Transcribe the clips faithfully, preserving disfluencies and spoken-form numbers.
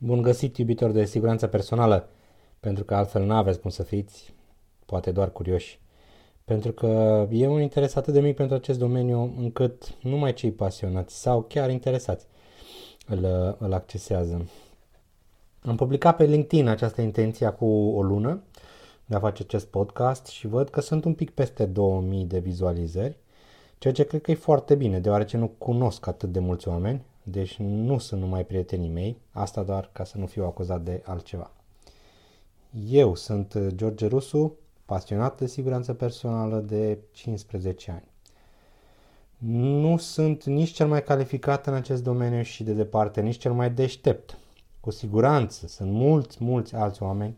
Bun găsit, iubitori de siguranță personală, pentru că altfel n-aveți cum să fiți, poate doar curioși. Pentru că e un interes atât de mic pentru acest domeniu, încât numai cei pasionați sau chiar interesați îl, îl accesează. Am publicat pe LinkedIn această intenție cu o lună de a face acest podcast și văd că sunt un pic peste două mii de vizualizări, ceea ce cred că e foarte bine, deoarece nu cunosc atât de mulți oameni, deci nu sunt numai prietenii mei, asta doar ca să nu fiu acuzat de altceva. Eu sunt George Rusu, pasionat de siguranță personală de cincisprezece ani. Nu sunt nici cel mai calificat în acest domeniu și de departe nici cel mai deștept. Cu siguranță sunt mulți, mulți alți oameni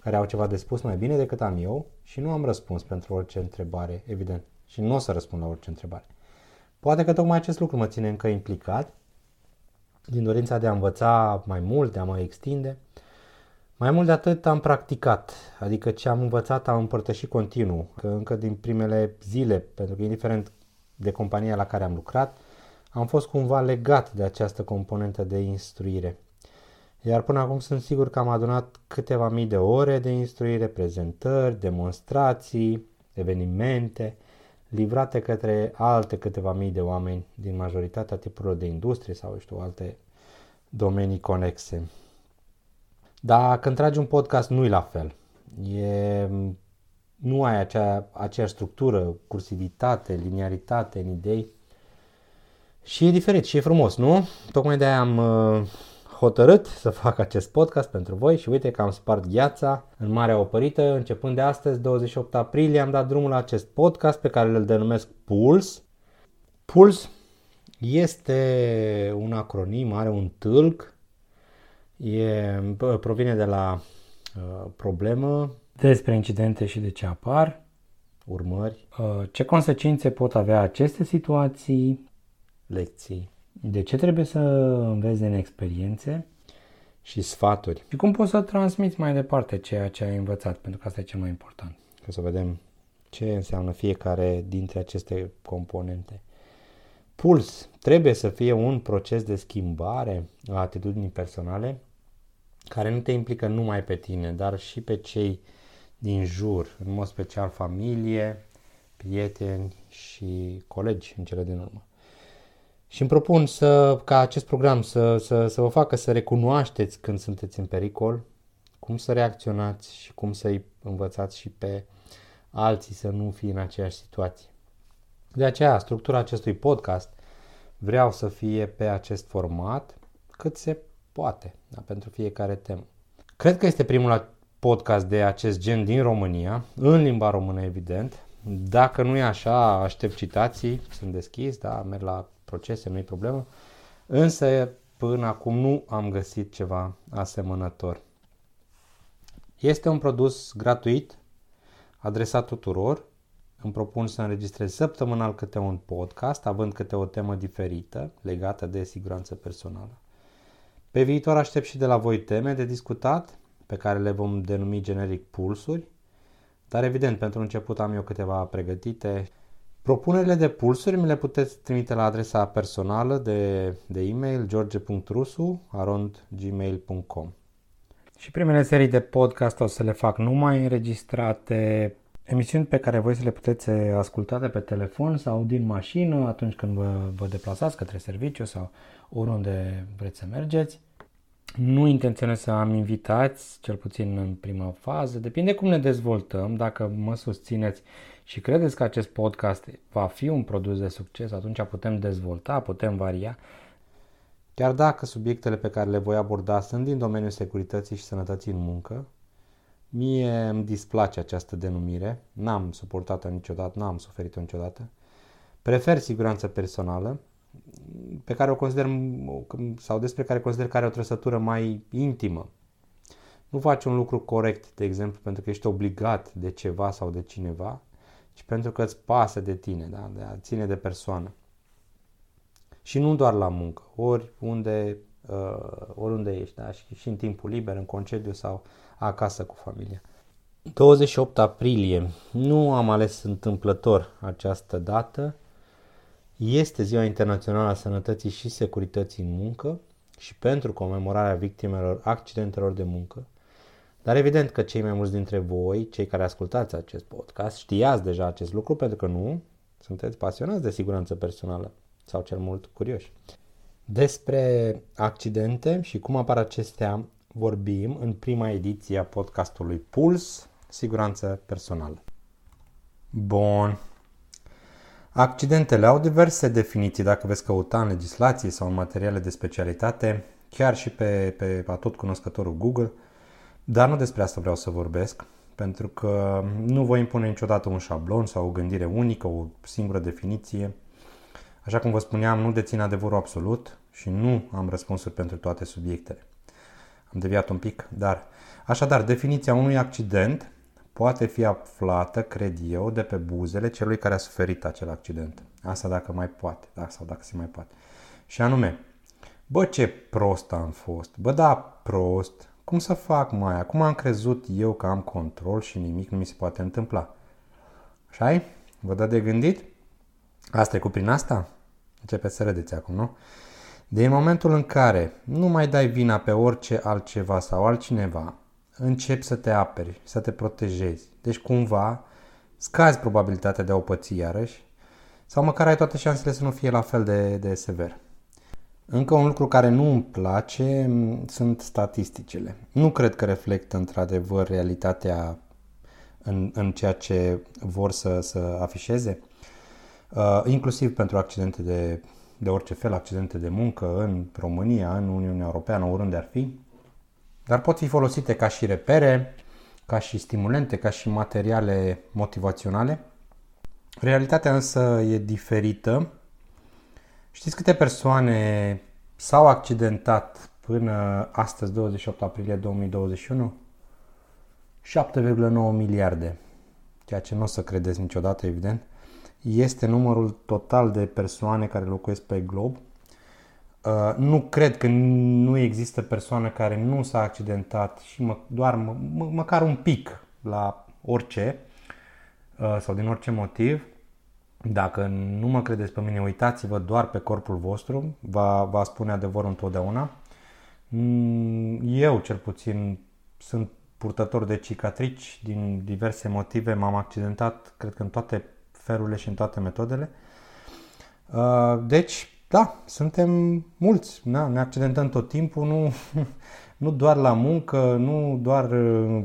care au ceva de spus mai bine decât am eu și nu am răspuns pentru orice întrebare, evident, și nu o să răspund la orice întrebare. Poate că tocmai acest lucru mă ține încă implicat, din dorința de a învăța mai mult, de a mă extinde. Mai mult de atât am practicat, adică ce am învățat am împărtășit continuu, că încă din primele zile, pentru că indiferent de compania la care am lucrat, am fost cumva legat de această componentă de instruire. Iar până acum sunt sigur că am adunat câteva mii de ore de instruire, prezentări, demonstrații, evenimente, livrate către alte câteva mii de oameni din majoritatea tipurilor de industrie sau, știu, alte domenii conexe. Dar când tragi un podcast nu-i la fel. E, nu ai acea, aceeași structură, cursivitate, liniaritate în idei și e diferit și e frumos, nu? Tocmai de-aia am... Uh, hotărât să fac acest podcast pentru voi și uite că am spart gheața în Marea Opărită. Începând de astăzi, douăzeci și opt aprilie, am dat drumul la acest podcast pe care îl denumesc PULS. PULS este un acronim, are un tâlc, e, provine de la uh, problemă, despre incidente și de ce apar, urmări, uh, ce consecințe pot avea aceste situații, lecții. De ce trebuie să înveți din experiențe și sfaturi? Și cum poți să transmiți mai departe ceea ce ai învățat, pentru că asta e cel mai important. Că să vedem ce înseamnă fiecare dintre aceste componente. PULS trebuie să fie un proces de schimbare a atitudinii personale care nu te implică numai pe tine, dar și pe cei din jur, în mod special familie, prieteni și colegi în cele din urmă. Și îmi propun să, ca acest program să, să, să vă facă să recunoașteți când sunteți în pericol, cum să reacționați și cum să-i învățați și pe alții să nu fie în aceeași situație. De aceea, structura acestui podcast vreau să fie pe acest format cât se poate, da, pentru fiecare temă. Cred că este primul podcast de acest gen din România, în limba română, evident. Dacă nu e așa, aștept citații, sunt deschis, da, merg la procese, nu-i problemă, însă până acum nu am găsit ceva asemănător. Este un produs gratuit, adresat tuturor. Îmi propun să înregistrez săptămânal câte un podcast, având câte o temă diferită legată de siguranță personală. Pe viitor aștept și de la voi teme de discutat, pe care le vom denumi generic pulsuri, dar evident pentru început am eu câteva pregătite. Propunerile de pulsuri mi le puteți trimite la adresa personală de, de e-mail george punct rusu arond gmail punct com. Și primele serii de podcast o să le fac numai înregistrate, emisiuni pe care voi să le puteți asculta de pe telefon sau din mașină atunci când vă, vă deplasați către serviciu sau oriunde vreți să mergeți. Nu intenționez să am invitați, cel puțin în prima fază, depinde cum ne dezvoltăm. Dacă mă susțineți și credeți că acest podcast va fi un produs de succes, atunci putem dezvolta, putem varia. Chiar dacă subiectele pe care le voi aborda sunt din domeniul securității și sănătății în muncă, mie îmi displace această denumire, n-am suportat-o niciodată, n-am suferit-o niciodată, prefer siguranță personală, pe care o consider, sau despre care consider că are o trăsătură mai intimă. Nu faci un lucru corect, de exemplu, pentru că ești obligat de ceva sau de cineva, ci pentru că îți pasă de tine, da? De a ține de persoană. Și nu doar la muncă, oriunde, uh, oriunde ești, da? și, și în timpul liber, în concediu sau acasă cu familia. douăzeci și opt aprilie, nu am ales întâmplător această dată. Este Ziua Internațională a Sănătății și Securității în Muncă și pentru comemorarea victimelor accidentelor de muncă, dar evident că cei mai mulți dintre voi, cei care ascultați acest podcast, știați deja acest lucru pentru că nu sunteți pasionați de siguranță personală sau cel mult curioși. Despre accidente și cum apar acestea vorbim în prima ediție a podcastului Puls, siguranță personală. Bun. Accidentele au diverse definiții dacă veți căuta în legislație sau în materiale de specialitate, chiar și pe, pe atot cunoscătorul Google, dar nu despre asta vreau să vorbesc, pentru că nu voi impune niciodată un șablon sau o gândire unică, o singură definiție. Așa cum vă spuneam, nu dețin adevărul absolut și nu am răspunsuri pentru toate subiectele. Am deviat un pic, dar... Așadar, definiția unui accident poate fi aflată, cred eu, de pe buzele celui care a suferit acel accident. Asta dacă mai poate, da, sau dacă se mai poate. Și anume, bă, ce prost am fost, bă, da, prost, cum să fac mai? Acum am crezut eu că am control și nimic nu mi se poate întâmpla. Așa-i? Vă dă de gândit? Ați trecut prin asta? Începeți să râdeți acum, nu? Din momentul în care nu mai dai vina pe orice altceva sau altcineva, începi să te aperi, să te protejezi. Deci cumva scazi probabilitatea de a o păți iarăși sau măcar ai toate șansele să nu fie la fel de, de sever. Încă un lucru care nu îmi place sunt statisticile. Nu cred că reflectă într-adevăr realitatea în, în ceea ce vor să, să afișeze, uh, inclusiv pentru accidente de, de orice fel, accidente de muncă în România, în Uniunea Europeană, oriunde ar fi. Dar pot fi folosite ca și repere, ca și stimulente, ca și materiale motivaționale. Realitatea însă e diferită. Știți câte persoane s-au accidentat până astăzi, douăzeci și opt aprilie două mii douăzeci și unu? șapte virgulă nouă miliarde. Ceea ce nu o să credeți niciodată, evident. Este numărul total de persoane care locuiesc pe glob. Uh, nu cred că nu există persoană care nu s-a accidentat și mă, doar mă, mă, măcar un pic la orice uh, sau din orice motiv. Dacă nu mă credeți pe mine, uitați-vă doar pe corpul vostru, va, va spune adevărul întotdeauna. Eu cel puțin sunt purtător de cicatrici din diverse motive, m-am accidentat cred că în toate felurile și în toate metodele. Uh, deci Da, suntem mulți, da? Ne accidentăm tot timpul, nu, nu doar la muncă, nu doar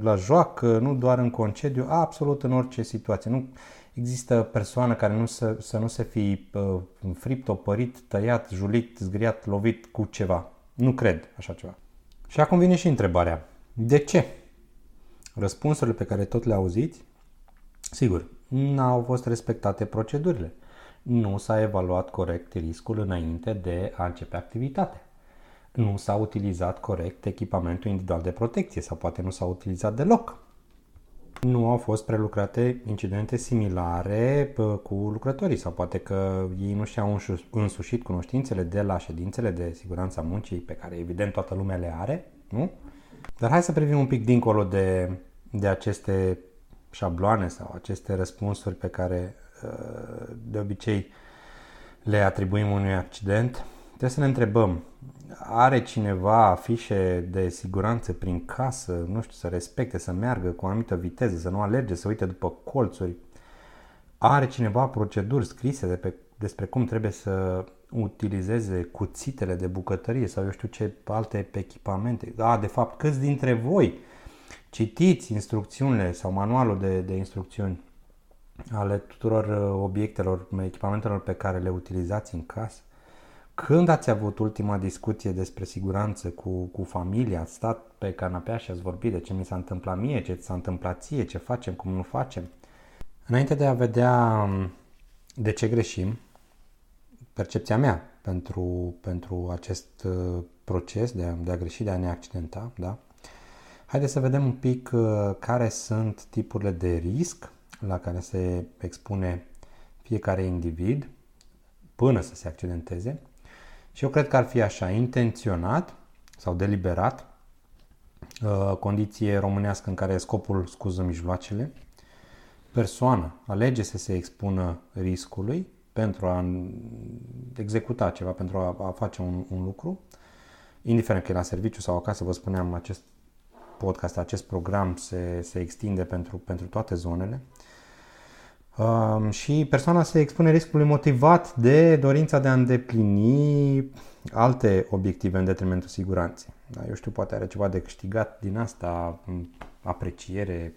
la joacă, nu doar în concediu, absolut în orice situație. Nu există persoană care nu să, să nu se fi uh, înfript, opărit, tăiat, julit, zgriat, lovit cu ceva. Nu cred așa ceva. Și acum vine și întrebarea. De ce? Răspunsurile pe care tot le auziți, sigur, n-au fost respectate procedurile. Nu s-a evaluat corect riscul înainte de a începe activitatea. Nu s-a utilizat corect echipamentul individual de protecție sau poate nu s-a utilizat deloc. Nu au fost prelucrate incidente similare cu lucrătorii sau poate că ei nu și-au însușit cunoștințele de la ședințele de siguranță a muncii pe care evident toată lumea le are, nu? Dar hai să privim un pic dincolo de, de aceste șabloane sau aceste răspunsuri pe care de obicei le atribuim unui accident. Trebuie să ne întrebăm, are cineva fișe de siguranță prin casă, nu știu, să respecte, să meargă cu o anumită viteză, să nu alerge, să uite după colțuri? Are cineva proceduri scrise de pe, despre cum trebuie să utilizeze cuțitele de bucătărie sau eu știu ce alte echipamente? Da, de fapt, câți dintre voi citiți instrucțiunile sau manualul de, de instrucțiuni ale tuturor obiectelor, echipamentelor pe care le utilizați în casă? Când ați avut ultima discuție despre siguranță cu, cu familia? Ați stat pe canapea și ați vorbit de ce mi s-a întâmplat mie, ce ți s-a întâmplat ție, ce facem, cum nu facem? Înainte de a vedea de ce greșim, percepția mea pentru, pentru acest proces de a, de a greși, de a ne accidenta, da? Haideți să vedem un pic care sunt tipurile de risc la care se expune fiecare individ până să se accidenteze. Și eu cred că ar fi așa, intenționat sau deliberat, condiție românească în care scopul scuză mijloacele, persoana alege să se expună riscului pentru a executa ceva, pentru a face un, un lucru, indiferent că e la serviciu sau acasă, vă spuneam, acest podcast, acest program se, se extinde pentru, pentru toate zonele. Um, și persoana se expune riscului motivat de dorința de a îndeplini alte obiective în detrimentul siguranței. Da, eu știu, poate are ceva de câștigat din asta, apreciere,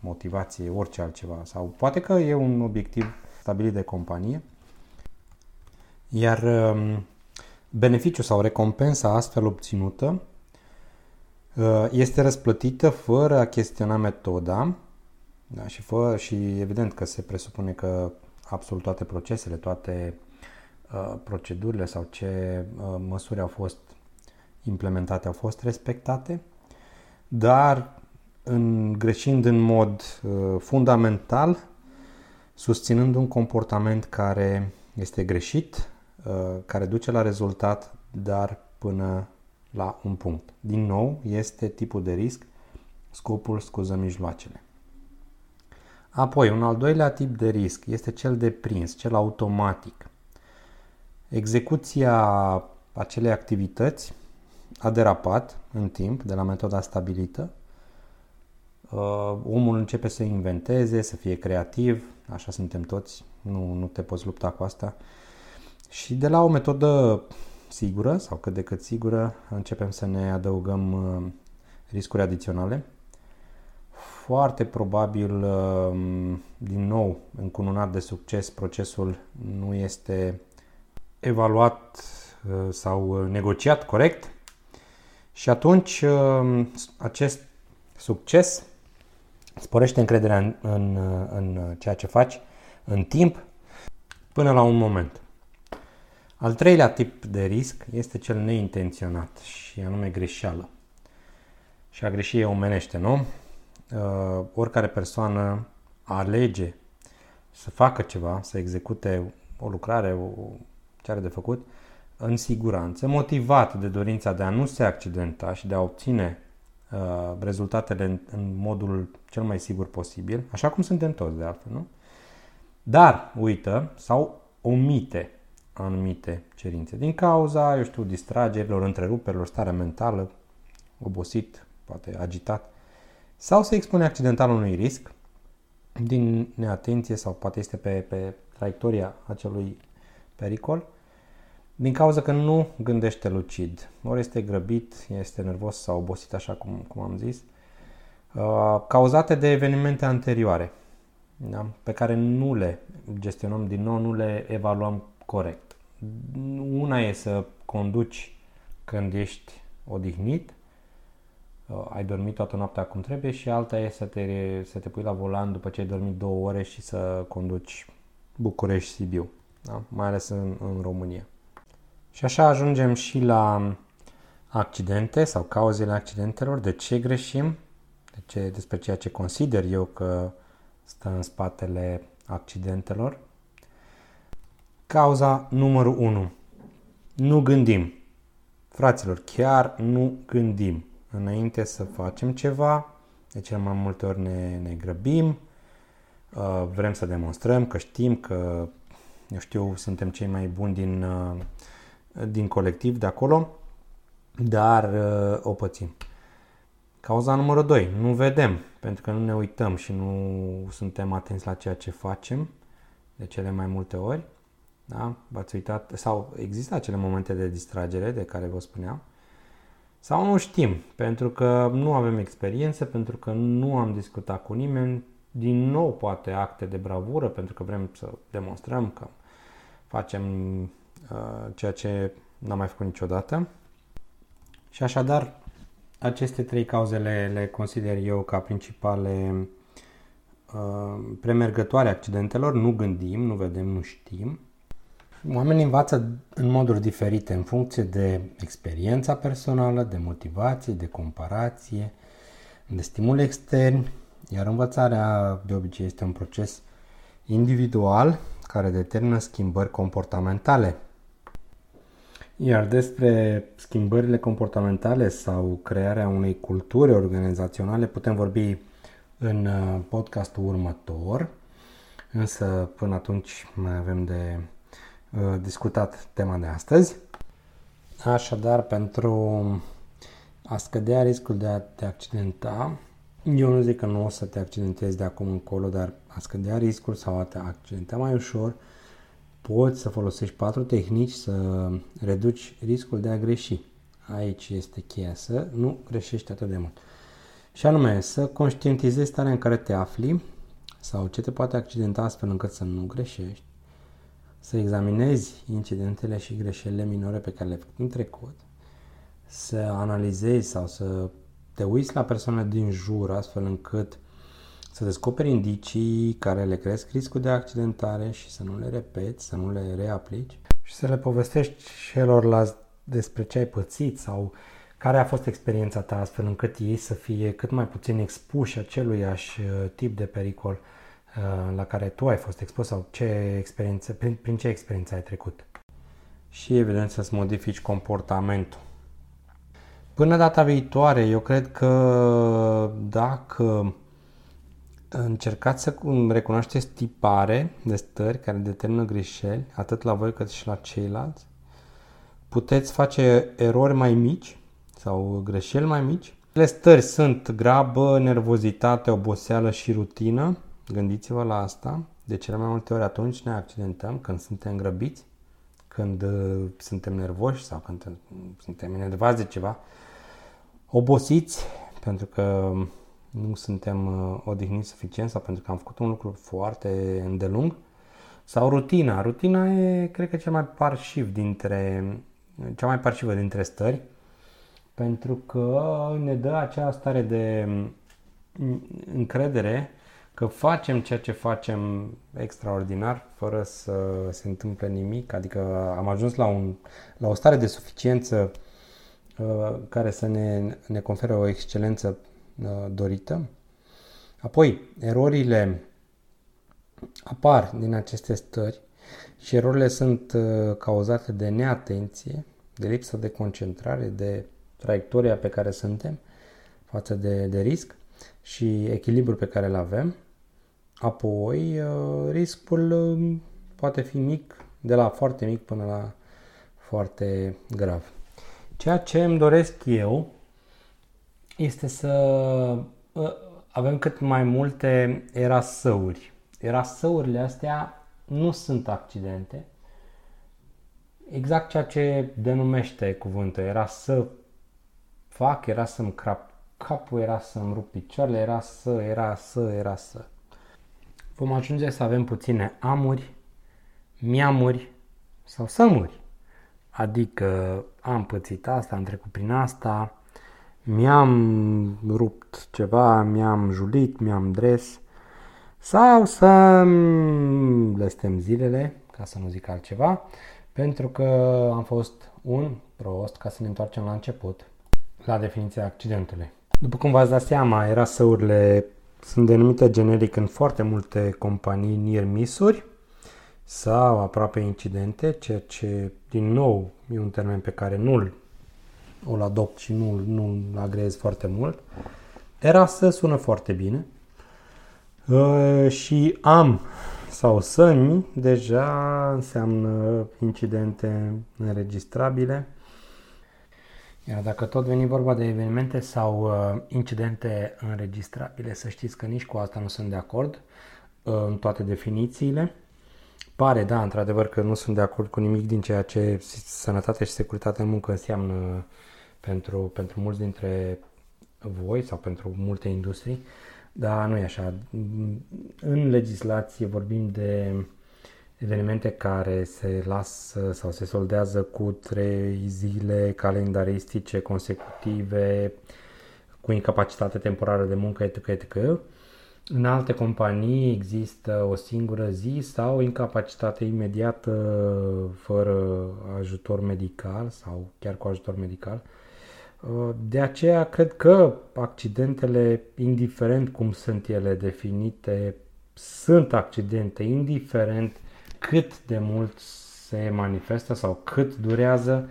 motivație, orice altceva. Sau poate că e un obiectiv stabilit de companie. Iar um, beneficiul sau recompensa astfel obținută uh, este răsplătită fără a chestiona metoda. Da, și, fă, și evident că se presupune că absolut toate procesele, toate uh, procedurile sau ce uh, măsuri au fost implementate au fost respectate, dar în, greșind în mod uh, fundamental, susținând un comportament care este greșit, uh, care duce la rezultat, dar până la un punct. Din nou, este tipul de risc, scopul scuză mijloacele. Apoi, un al doilea tip de risc este cel de prins, cel automatic. Execuția acelei activități a derapat în timp de la metoda stabilită. Omul începe să inventeze, să fie creativ, așa suntem toți, nu, nu te poți lupta cu asta. Și de la o metodă sigură sau cât de cât sigură începem să ne adăugăm riscuri adiționale. Foarte probabil, din nou, încununat de succes, procesul nu este evaluat sau negociat corect și atunci acest succes sporește încrederea în, în, în ceea ce faci în timp până la un moment. Al treilea tip de risc este cel neintenționat și anume greșeală. Și a greși e omenește, nu? Uh, oricare persoană alege să facă ceva, să execute o lucrare, o, ce are de făcut, în siguranță, motivat de dorința de a nu se accidenta și de a obține uh, rezultatele în, în modul cel mai sigur posibil, așa cum suntem toți de altfel, nu? Dar uită sau omite anumite cerințe din cauza, eu știu, distragerilor, întreruperilor, starea mentală, obosit, poate agitat, sau se expune accidental unui risc din neatenție sau poate este pe, pe traiectoria acelui pericol din cauza că nu gândește lucid. Ori este grăbit, este nervos sau obosit, așa cum, cum am zis, uh, cauzate de evenimente anterioare, da? Pe care nu le gestionăm din nou, nu le evaluăm corect. Una e să conduci când ești odihnit, ai dormit toată noaptea cum trebuie și alta e să te, să te pui la volan după ce ai dormit două ore și să conduci București, Sibiu, da? Mai ales în, în România. Și așa ajungem și la accidente sau cauzele accidentelor, de ce greșim, de ce, despre ceea ce consider eu că stă în spatele accidentelor. Cauza numărul unu. Nu gândim. Fraților, chiar nu gândim. Înainte să facem ceva, de cel mai multe ori ne, ne grăbim, vrem să demonstrăm că știm că, eu știu, suntem cei mai buni din, din colectiv de acolo, dar o pățim. Cauza numărul doi, nu vedem, pentru că nu ne uităm și nu suntem atenți la ceea ce facem de cele mai multe ori. Da? V-ați uitat, sau există acele momente de distragere de care vă spuneam. Sau nu știm, pentru că nu avem experiență, pentru că nu am discutat cu nimeni, din nou poate acte de bravură, pentru că vrem să demonstrăm că facem uh, ceea ce n-am mai făcut niciodată. Și așadar, aceste trei cauze le, le consider eu ca principale uh, premergătoare accidentelor. Nu gândim, nu vedem, nu știm. Oamenii învață în moduri diferite în funcție de experiența personală, de motivație, de comparație, de stimuli externi, iar învățarea de obicei este un proces individual care determină schimbări comportamentale. Iar despre schimbările comportamentale sau crearea unei culturi organizaționale putem vorbi în podcastul următor, însă până atunci mai avem de discutat tema de astăzi. Așadar, pentru a scădea riscul de a te accidenta, eu nu zic că nu o să te accidentezi de acum încolo, dar a scădea riscul sau a te accidenta mai ușor, poți să folosești patru tehnici să reduci riscul de a greși. Aici este cheia, să nu greșești atât de mult. Și anume, să conștientizezi starea în care te afli sau ce te poate accidenta astfel încât să nu greșești, să examinezi incidentele și greșelile minore pe care le-ai făcut în trecut, să analizezi sau să te uiți la persoanele din jur astfel încât să descoperi indicii care le cresc riscul de accidentare și să nu le repeți, să nu le reaplici și să le povestești celorlalți despre ce ai pățit sau care a fost experiența ta astfel încât ei să fie cât mai puțin expuși aceluiași tip de pericol la care tu ai fost expus sau ce experiență, prin, prin ce experiență ai trecut. Și evident să-ți modifici comportamentul. Până data viitoare, eu cred că dacă încercați să recunoașteți tipare de stări care determină greșeli, atât la voi cât și la ceilalți, puteți face erori mai mici sau greșeli mai mici. Cele stări sunt grabă, nervozitate, oboseală și rutină. Gândiți-vă la asta. De cele mai multe ori atunci ne accidentăm când suntem grăbiți, când uh, suntem nervoși sau când suntem enervați de ceva, obosiți pentru că nu suntem odihniți suficient sau pentru că am făcut un lucru foarte îndelung, sau rutina. Rutina e, cred că, cea mai parșiv dintre, cea mai parșivă dintre stări, pentru că ne dă acea stare de încredere că facem ceea ce facem extraordinar, fără să se întâmple nimic, adică am ajuns la, un, la o stare de suficiență uh, care să ne, ne conferă o excelență uh, dorită. Apoi, erorile apar din aceste stări și erorile sunt uh, cauzate de neatenție, de lipsă de concentrare, de traiectoria pe care suntem față de, de risc și echilibrul pe care îl avem. Apoi, riscul poate fi mic, de la foarte mic până la foarte grav. Ceea ce îmi doresc eu este să avem cât mai multe erasăuri. Erasăurile astea nu sunt accidente. Exact ceea ce denumește cuvântul. Era să fac, era să-mi crap capul, era să-mi rup picioarele, era să, era să, era să. Vom ajunge să avem puține amuri, miamuri sau sămuri. Adică am pățit asta, am trecut prin asta, mi-am rupt ceva, mi-am julit, mi-am dres. Sau să-mi blestem zilele, ca să nu zic altceva, pentru că am fost un prost, ca să ne întoarcem la început, la definiția accidentului. După cum v-ați dat seama, erasăurile sunt denumite generic în foarte multe companii near miss-uri sau aproape incidente, ceea ce, din nou, e un termen pe care nu-l o adopt și nu-l, nu-l agrez foarte mult. Erasă sună foarte bine e, și am sau sămi deja înseamnă incidente înregistrabile. Iar dacă tot veni vorba de evenimente sau uh, incidente înregistrabile, să știți că nici cu asta nu sunt de acord uh, în toate definițiile. Pare, da, într-adevăr că nu sunt de acord cu nimic din ceea ce sănătate și securitate în muncă înseamnă pentru, pentru mulți dintre voi sau pentru multe industrii, dar nu e așa. În legislație vorbim de evenimente care se lasă sau se soldează cu trei zile calendaristice consecutive, cu incapacitate temporară de muncă, et cetera et cetera. În alte companii există o singură zi sau incapacitate imediată fără ajutor medical sau chiar cu ajutor medical. De aceea cred că accidentele, indiferent cum sunt ele definite, sunt accidente, indiferent cât de mult se manifestă sau cât durează,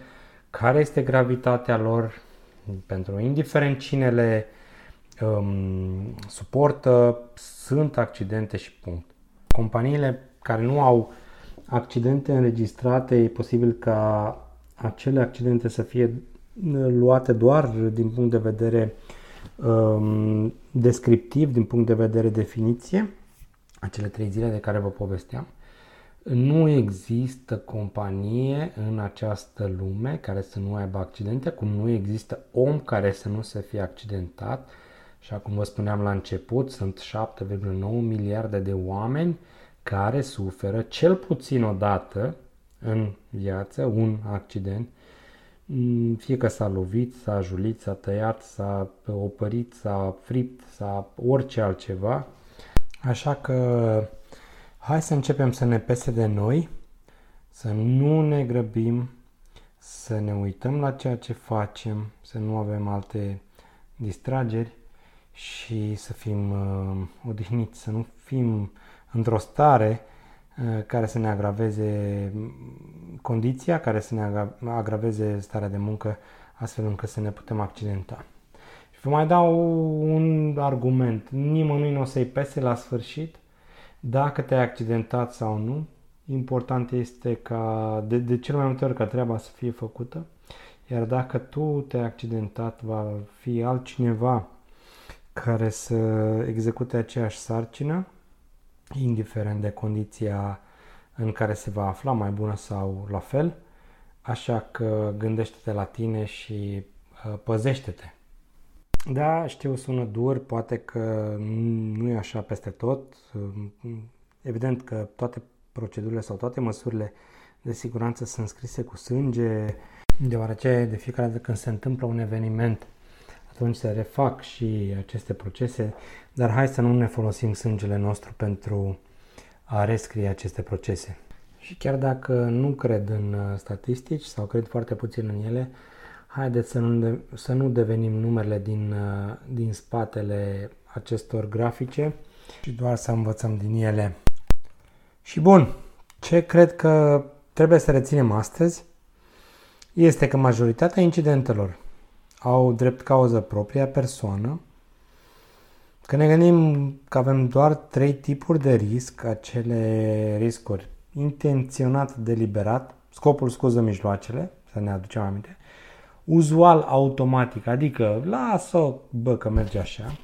care este gravitatea lor, pentru indiferent cine le um, suportă, sunt accidente și punct. Companiile care nu au accidente înregistrate, e posibil ca acele accidente să fie luate doar din punct de vedere um, descriptiv, din punct de vedere definiție, acele trei zile de care vă povesteam. Nu există companie în această lume care să nu aibă accidente, cum nu există om care să nu se fie accidentat. Și acum vă spuneam la început, sunt șapte virgulă nouă miliarde de oameni care suferă cel puțin o dată în viață un accident. Fie că s-a lovit, s-a julit, s-a tăiat, s-a opărit, s-a fript, s-a orice altceva. Așa că hai să începem să ne pese de noi, să nu ne grăbim, să ne uităm la ceea ce facem, să nu avem alte distrageri și să fim uh, odihniți, să nu fim într-o stare uh, care să ne agraveze condiția, care să ne agra- agraveze starea de muncă, astfel încât să ne putem accidenta. Și vă mai dau un argument. Nimănui nu o să-i pese la sfârșit dacă te-ai accidentat sau nu. Important este ca de, de cel mai multe ori ca treaba să fie făcută, iar dacă tu te-ai accidentat, va fi altcineva care să execute aceeași sarcină, indiferent de condiția în care se va afla, mai bună sau la fel. Așa că gândește-te la tine și uh, păzește-te. Da, știu, sună dur, poate că nu e așa peste tot. Evident că toate procedurile sau toate măsurile de siguranță sunt scrise cu sânge, deoarece de fiecare dată când se întâmplă un eveniment, atunci se refac și aceste procese, dar hai să nu ne folosim sângele nostru pentru a rescrie aceste procese. Și chiar dacă nu cred în statistici sau cred foarte puțin în ele, haideți să nu, de, să nu devenim numerele din, din spatele acestor grafice și doar să învățăm din ele. Și bun, ce cred că trebuie să reținem astăzi este că majoritatea incidentelor au drept cauză propria persoană, că ne gândim că avem doar trei tipuri de risc, acele riscuri intenționat, deliberat, scopul scuză mijloacele, să ne aducem aminte, uzual automatic, adică las-o, bă, că merge așa,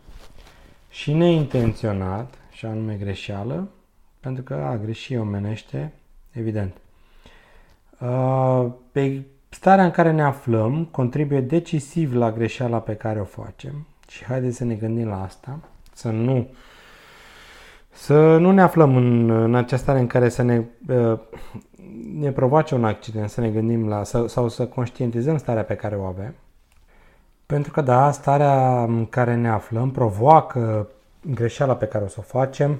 și neintenționat, și anume greșeală, pentru că a greșit omenește, evident. Pe starea în care ne aflăm contribuie decisiv la greșeala pe care o facem și haideți să ne gândim la asta, să nu să nu ne aflăm în, în această stare în care să ne, ne provoace un accident, să ne gândim la sau, sau să conștientizăm starea pe care o avem. Pentru că da, starea în care ne aflăm provoacă greșeala pe care o să o facem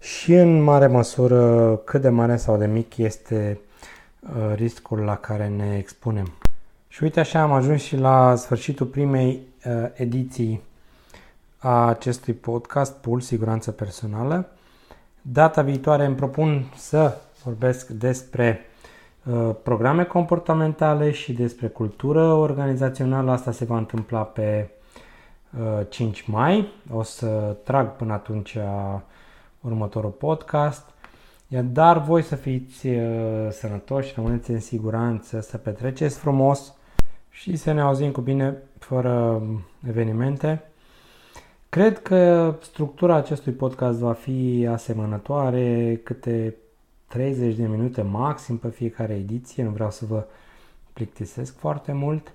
și în mare măsură cât de mare sau de mic este riscul la care ne expunem. Și uite așa am ajuns și la sfârșitul primei uh, ediții a acestui podcast PULS Siguranță Personală. Data viitoare îmi propun să vorbesc despre uh, programe comportamentale și despre cultură organizațională. Asta se va întâmpla pe uh, cinci mai. O să trag până atunci următorul podcast. Dar voi să fiți uh, sănătoși, rămâneți în siguranță, să petreceți frumos și să ne auzim cu bine fără evenimente. Cred că structura acestui podcast va fi asemănătoare, câte treizeci de minute maxim pe fiecare ediție, nu vreau să vă plictisesc foarte mult.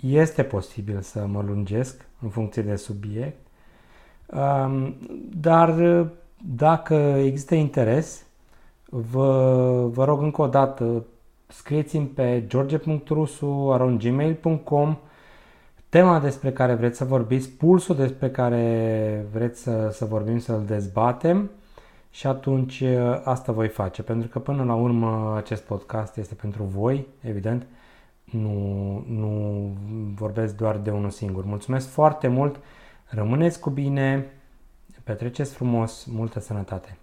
Este posibil să mă lungesc în funcție de subiect, uh, dar dacă există interes, Vă, vă rog încă o dată, scrieți-mi pe george punct rusu arond gmail punct com tema despre care vreți să vorbiți, pulsul despre care vreți să, să vorbim, să-l dezbatem și atunci asta voi face, pentru că până la urmă acest podcast este pentru voi, evident, nu, nu vorbesc doar de unul singur. Mulțumesc foarte mult, rămâneți cu bine, petreceți frumos, multă sănătate!